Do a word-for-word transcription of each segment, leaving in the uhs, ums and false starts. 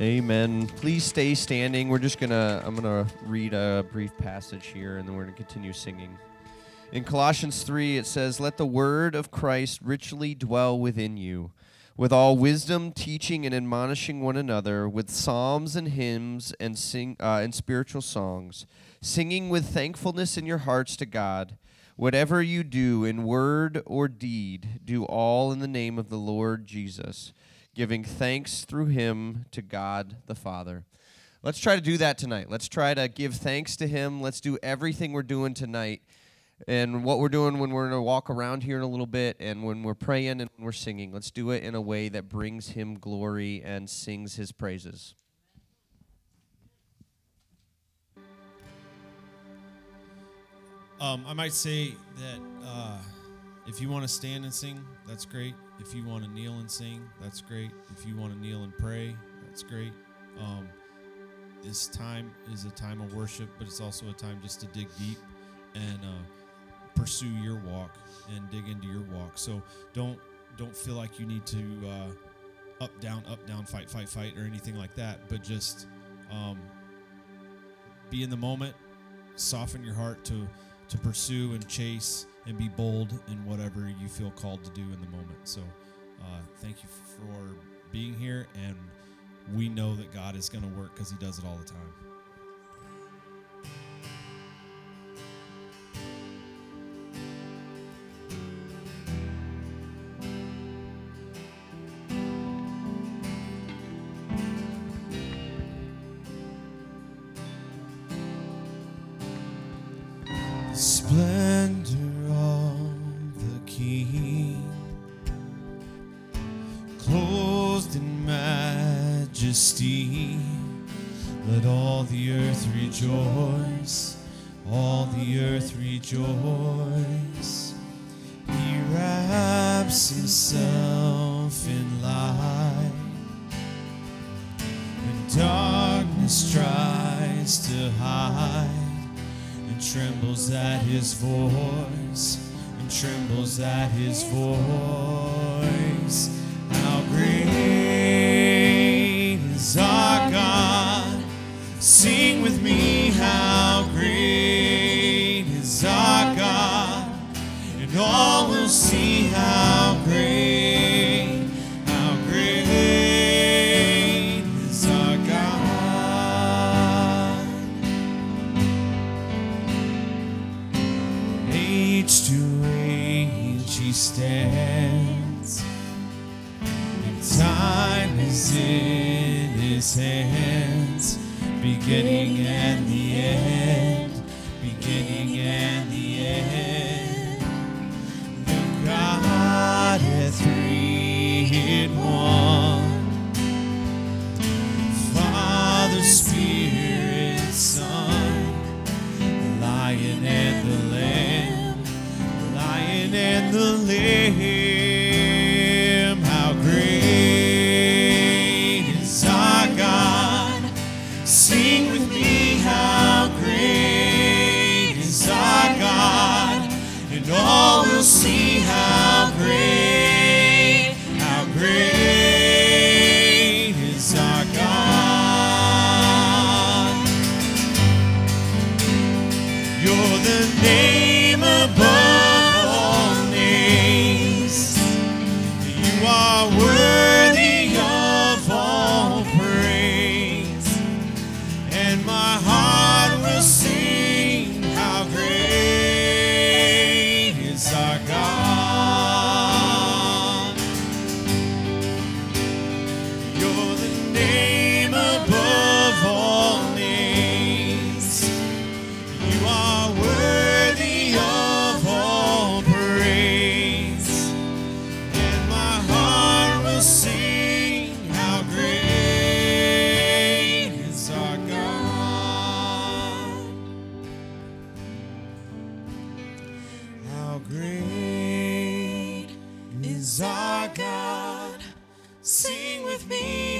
Amen. Please stay standing. We're just going to, I'm going to read a brief passage here, and then we're going to continue singing. In Colossians three, it says, "Let the word of Christ richly dwell within you, with all wisdom, teaching and admonishing one another, with psalms and hymns and sing uh, and spiritual songs, singing with thankfulness in your hearts to God. Whatever you do in word or deed, do all in the name of the Lord Jesus, giving thanks through him to God the Father." Let's try to do that tonight. Let's try to give thanks to him. Let's do everything we're doing tonight and what we're doing when we're going to walk around here in a little bit and when we're praying and when we're singing. Let's do it in a way that brings him glory and sings his praises. Um, I might say that uh, if you want to stand and sing, that's great. If you want to kneel and sing, that's great. If you want to kneel and pray, that's great. Um, this time is a time of worship, but it's also a time just to dig deep and uh, pursue your walk and dig into your walk. So don't don't feel like you need to uh, up, down, up, down, fight, fight, fight, or anything like that, but just um, be in the moment, soften your heart to to pursue and chase and be bold in whatever you feel called to do in the moment. So uh, thank you for being here, and we know that God is going to work because he does it all the time. Sing,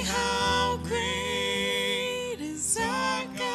how great is our God.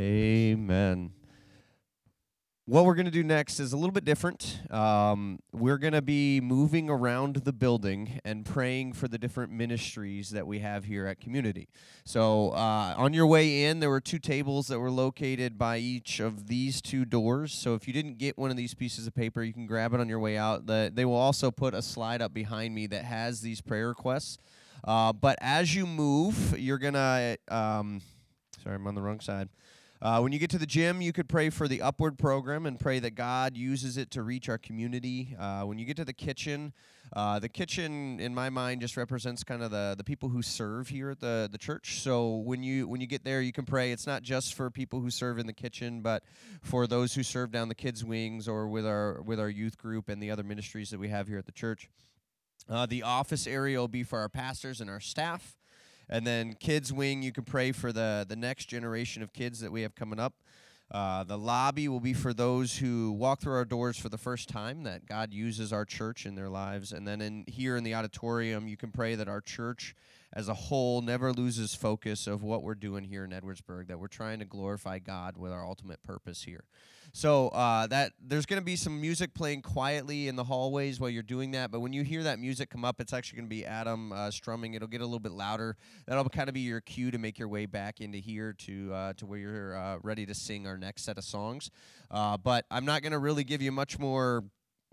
Amen. What we're going to do next is a little bit different. Um, we're going to be moving around the building and praying for the different ministries that we have here at Community. So uh, on your way in, there were two tables that were located by each of these two doors. So if you didn't get one of these pieces of paper, you can grab it on your way out. The, they will also put a slide up behind me that has these prayer requests. Uh, but as you move, you're going to... Um, sorry, I'm on the wrong side. Uh, when you get to the gym, you could pray for the Upward program and pray that God uses it to reach our community. Uh, when you get to the kitchen, uh, the kitchen, in my mind, just represents kind of the, the people who serve here at the, the church. So when you when you get there, you can pray. It's not just for people who serve in the kitchen, but for those who serve down the kids' wings or with our with our youth group and the other ministries that we have here at the church. Uh, the office area will be for our pastors and our staff. And then kids wing, you can pray for the, the next generation of kids that we have coming up. Uh, the lobby will be for those who walk through our doors for the first time, that God uses our church in their lives. And then in here in the auditorium, you can pray that our church as a whole never loses focus of what we're doing here in Edwardsburg, that we're trying to glorify God with our ultimate purpose here. So uh, that there's going to be some music playing quietly in the hallways while you're doing that. But when you hear that music come up, it's actually going to be Adam uh, strumming. It'll get a little bit louder. That'll kind of be your cue to make your way back into here to uh, to where you're uh, ready to sing our next set of songs. Uh, but I'm not going to really give you much more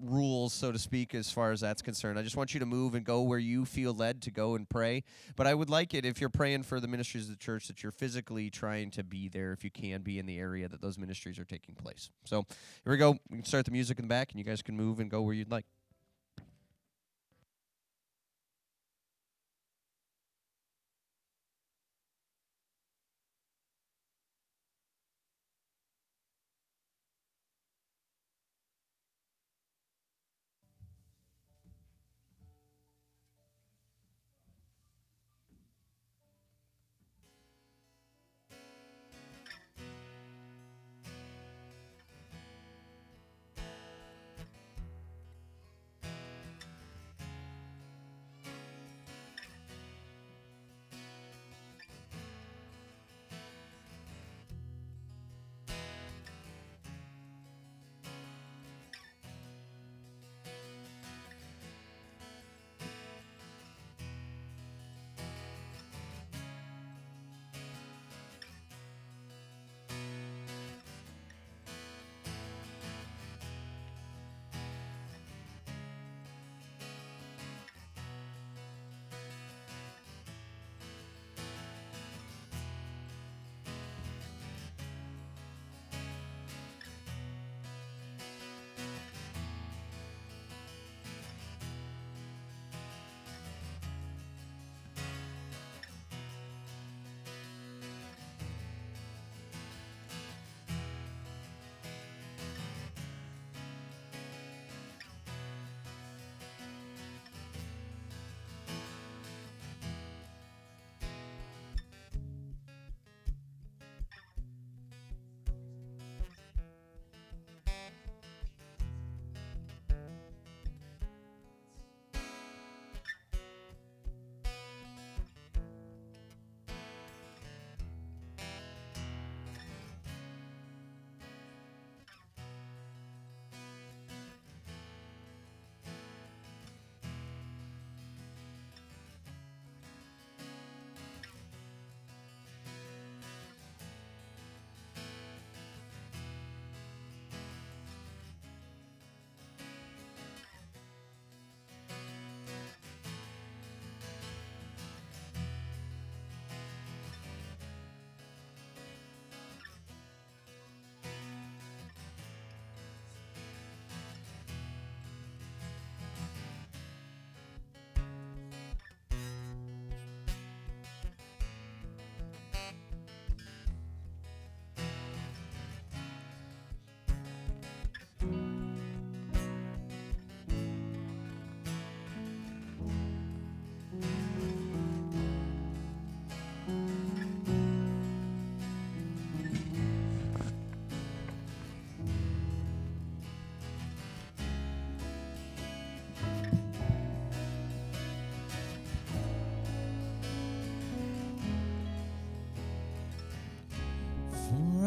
rules, so to speak, as far as that's concerned. I just want you to move and go where you feel led to go and pray. But I would like it, if you're praying for the ministries of the church, that you're physically trying to be there, if you can be in the area that those ministries are taking place. So here we go. We can start the music in the back, and you guys can move and go where you'd like.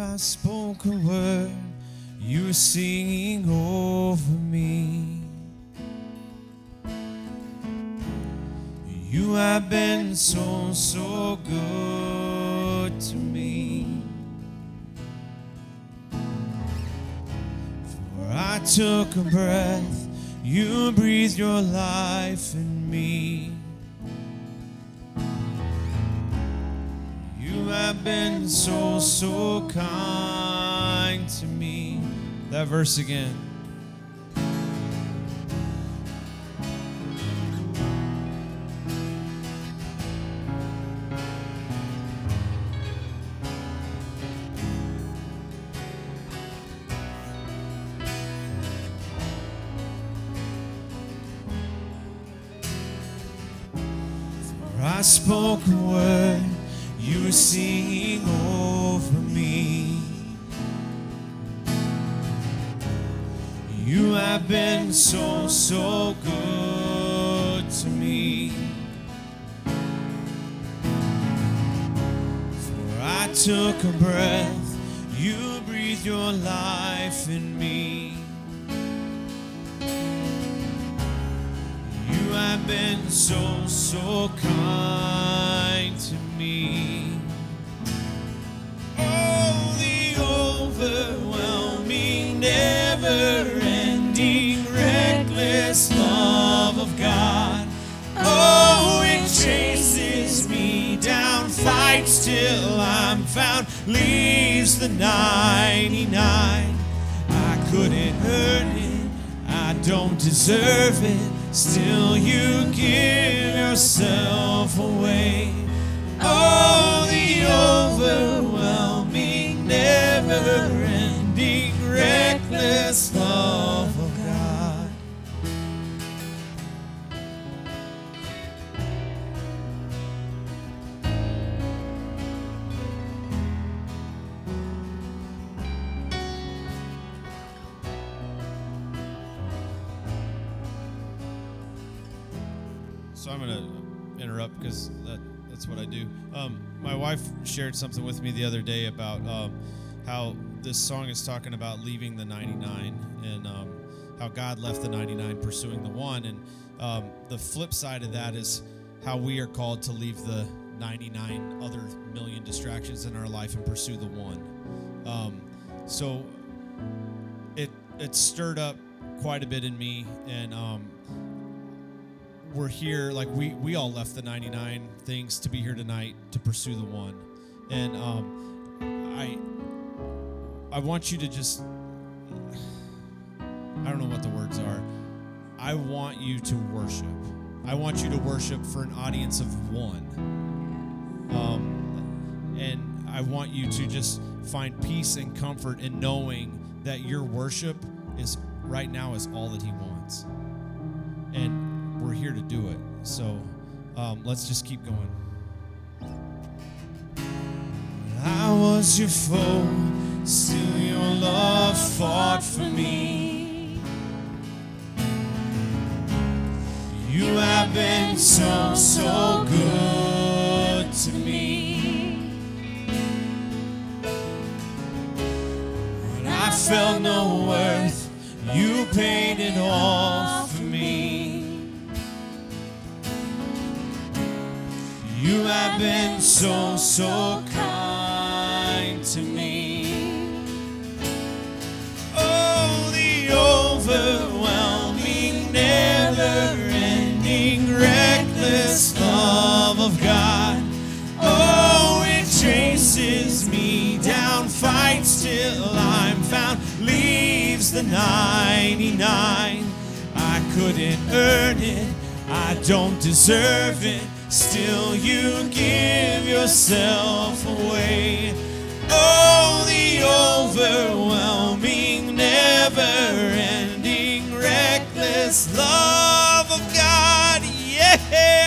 I spoke a word, you were singing over me. You have been so, so good to me. For I took a breath, you breathed your life in me. Been so, so kind to me. That verse again. For I spoke a word, you were singing over me. You have been so, so good to me. For I took a breath, you breathed your life in me. You have been so, so kind to me. Overwhelming, never-ending. search till I'm found, leaves the ninety-nine. I couldn't earn it, I don't deserve it, still you give yourself away. Oh, the overwhelming, never-ending, reckless love of God. So I'm going to interrupt because that That's what I do. Um, my wife shared something with me the other day about um, how this song is talking about leaving the ninety-nine and um, how God left the ninety-nine pursuing the one. And um, the flip side of that is how we are called to leave the ninety-nine other million distractions in our life and pursue the one. Um, so it, it stirred up quite a bit in me, and um, we're here, like we we all left the ninety-nine things to be here tonight to pursue the one. And um, I I want you to just, I don't know what the words are. I want you to worship. I want you to worship for an audience of one. Um, and I want you to just find peace and comfort in knowing that your worship is right now is all that he wants. And we're here to do it. So um, let's just keep going. I was your foe, still your love fought for me. You have been so, so good to me. When I felt no worth, you paid it all for me. You have been so, so kind to me. Oh, the overwhelming, never-ending, reckless love of God. Oh, it chases me down, fights till I'm found, leaves the ninety-nine. I couldn't earn it, I don't deserve it, still you give yourself away. Oh, the overwhelming, never-ending, reckless love of God. Yeah!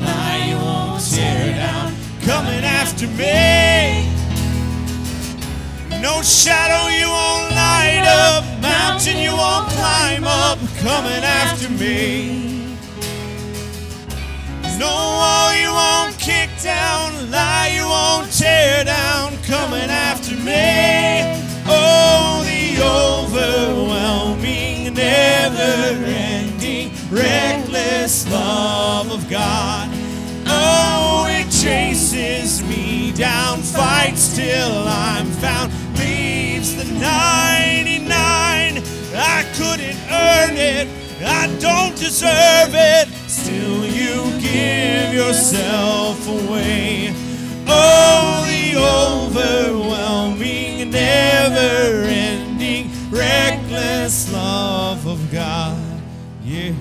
lie you won't tear down, coming after me. No shadow you won't light up, mountain you won't climb up, coming after me. No wall you won't kick down, lie you won't tear down, coming after me. Oh, the overwhelming, never-ending, reckless love of God. Oh, it chases me down, fights till I'm found, leaves the ninety-nine. I couldn't earn it, I don't deserve it, still you give yourself away. Oh, the overwhelming, never-ending, reckless love of God. Yeah.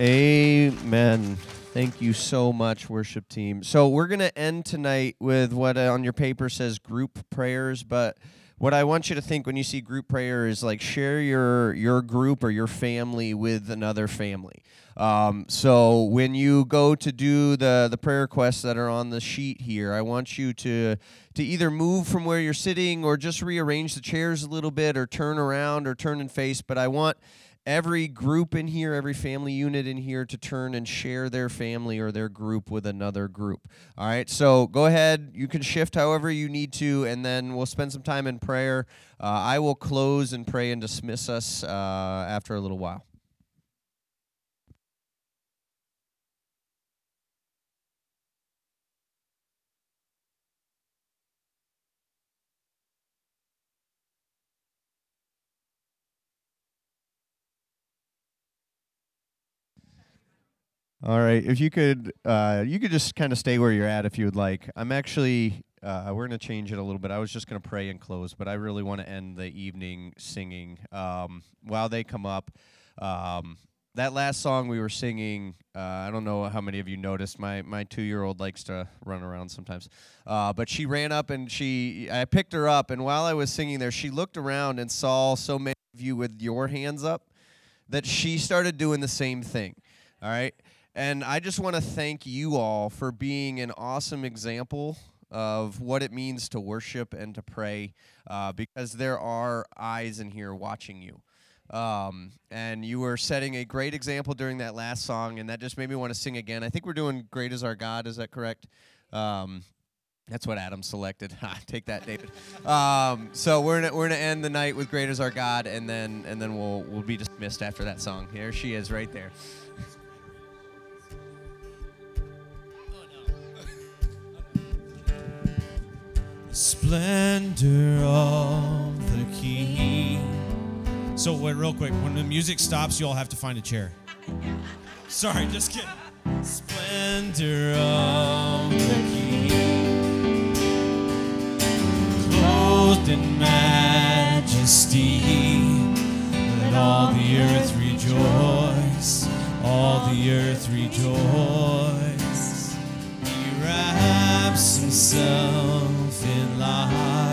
Amen. Thank you so much, worship team. So we're going to end tonight with what on your paper says group prayers, but what I want you to think when you see group prayer is like share your your group or your family with another family. Um, so when you go to do the, the prayer requests that are on the sheet here, I want you to to either move from where you're sitting or just rearrange the chairs a little bit or turn around or turn and face, but I want every group in here, every family unit in here to turn and share their family or their group with another group. All right, so go ahead. You can shift however you need to, and then we'll spend some time in prayer. Uh, I will close and pray and dismiss us uh, after a little while. All right. If you could, uh, you could just kind of stay where you're at if you would like. I'm actually, uh, we're going to change it a little bit. I was just going to pray and close, but I really want to end the evening singing. Um, while they come up, um, that last song we were singing, uh, I don't know how many of you noticed. My my two-year-old likes to run around sometimes. Uh, but she ran up and she, I picked her up, and while I was singing there, she looked around and saw so many of you with your hands up that she started doing the same thing, all right? And I just want to thank you all for being an awesome example of what it means to worship and to pray, uh, because there are eyes in here watching you. Um, and you were setting a great example during that last song, and that just made me want to sing again. I think we're doing Great Is Our God. Is that correct? Um, that's what Adam selected. Take that, David. Um, so we're gonna, we're gonna end the night with Great Is Our God, and then and then we'll we'll be dismissed after that song. Here she is, right there. The splendor of the King. So wait, real quick, when the music stops, you all have to find a chair. Sorry, just kidding. Splendor of the King, clothed in majesty, let all the earth rejoice, all the earth rejoice. He wraps himself in light.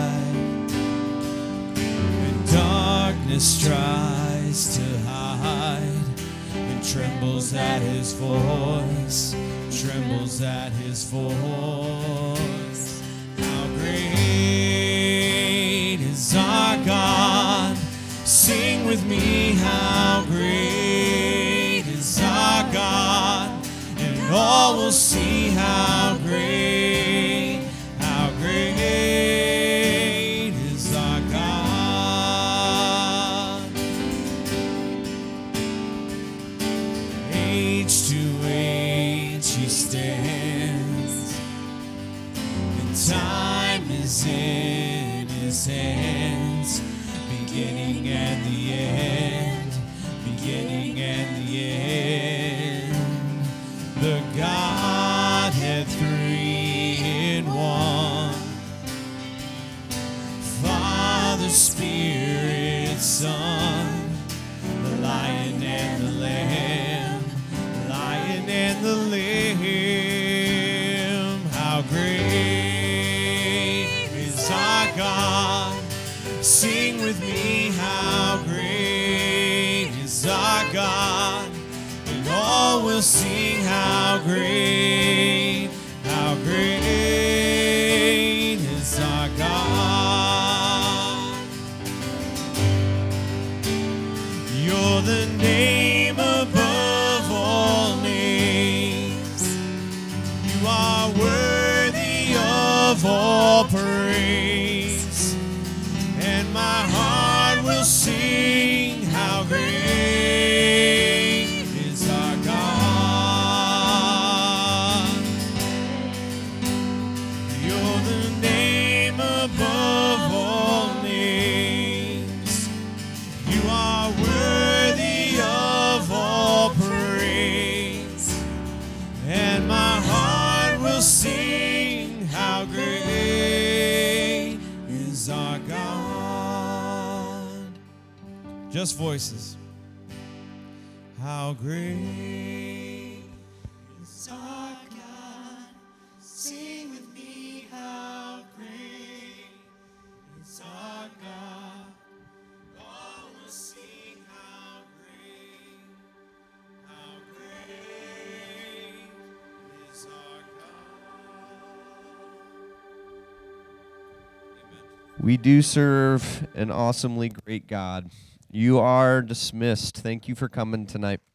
Darkness tries to hide and trembles at his voice, trembles at his voice. How great is our God? Sing with me, how great is our God? And all will see how great, how great. Time is in his hands, beginning and the end, beginning and the end. The Godhead three in one, Father, Spirit, Son, the Lion and the Lamb, the Lion and the Lamb. How great our God, sing with me, how great is our God, and all will sing how great, how great is our God. You're the name above all names, you are worthy of all praise. My heart will sing how great is our God. You're the name above all names. You are worthy of all praise. And my heart will sing how great is our God. Just voices. How great is our God? Sing with me, how great is our God? All will sing, how great, how great is our God. Amen. We do serve an awesomely great God. You are dismissed. Thank you for coming tonight.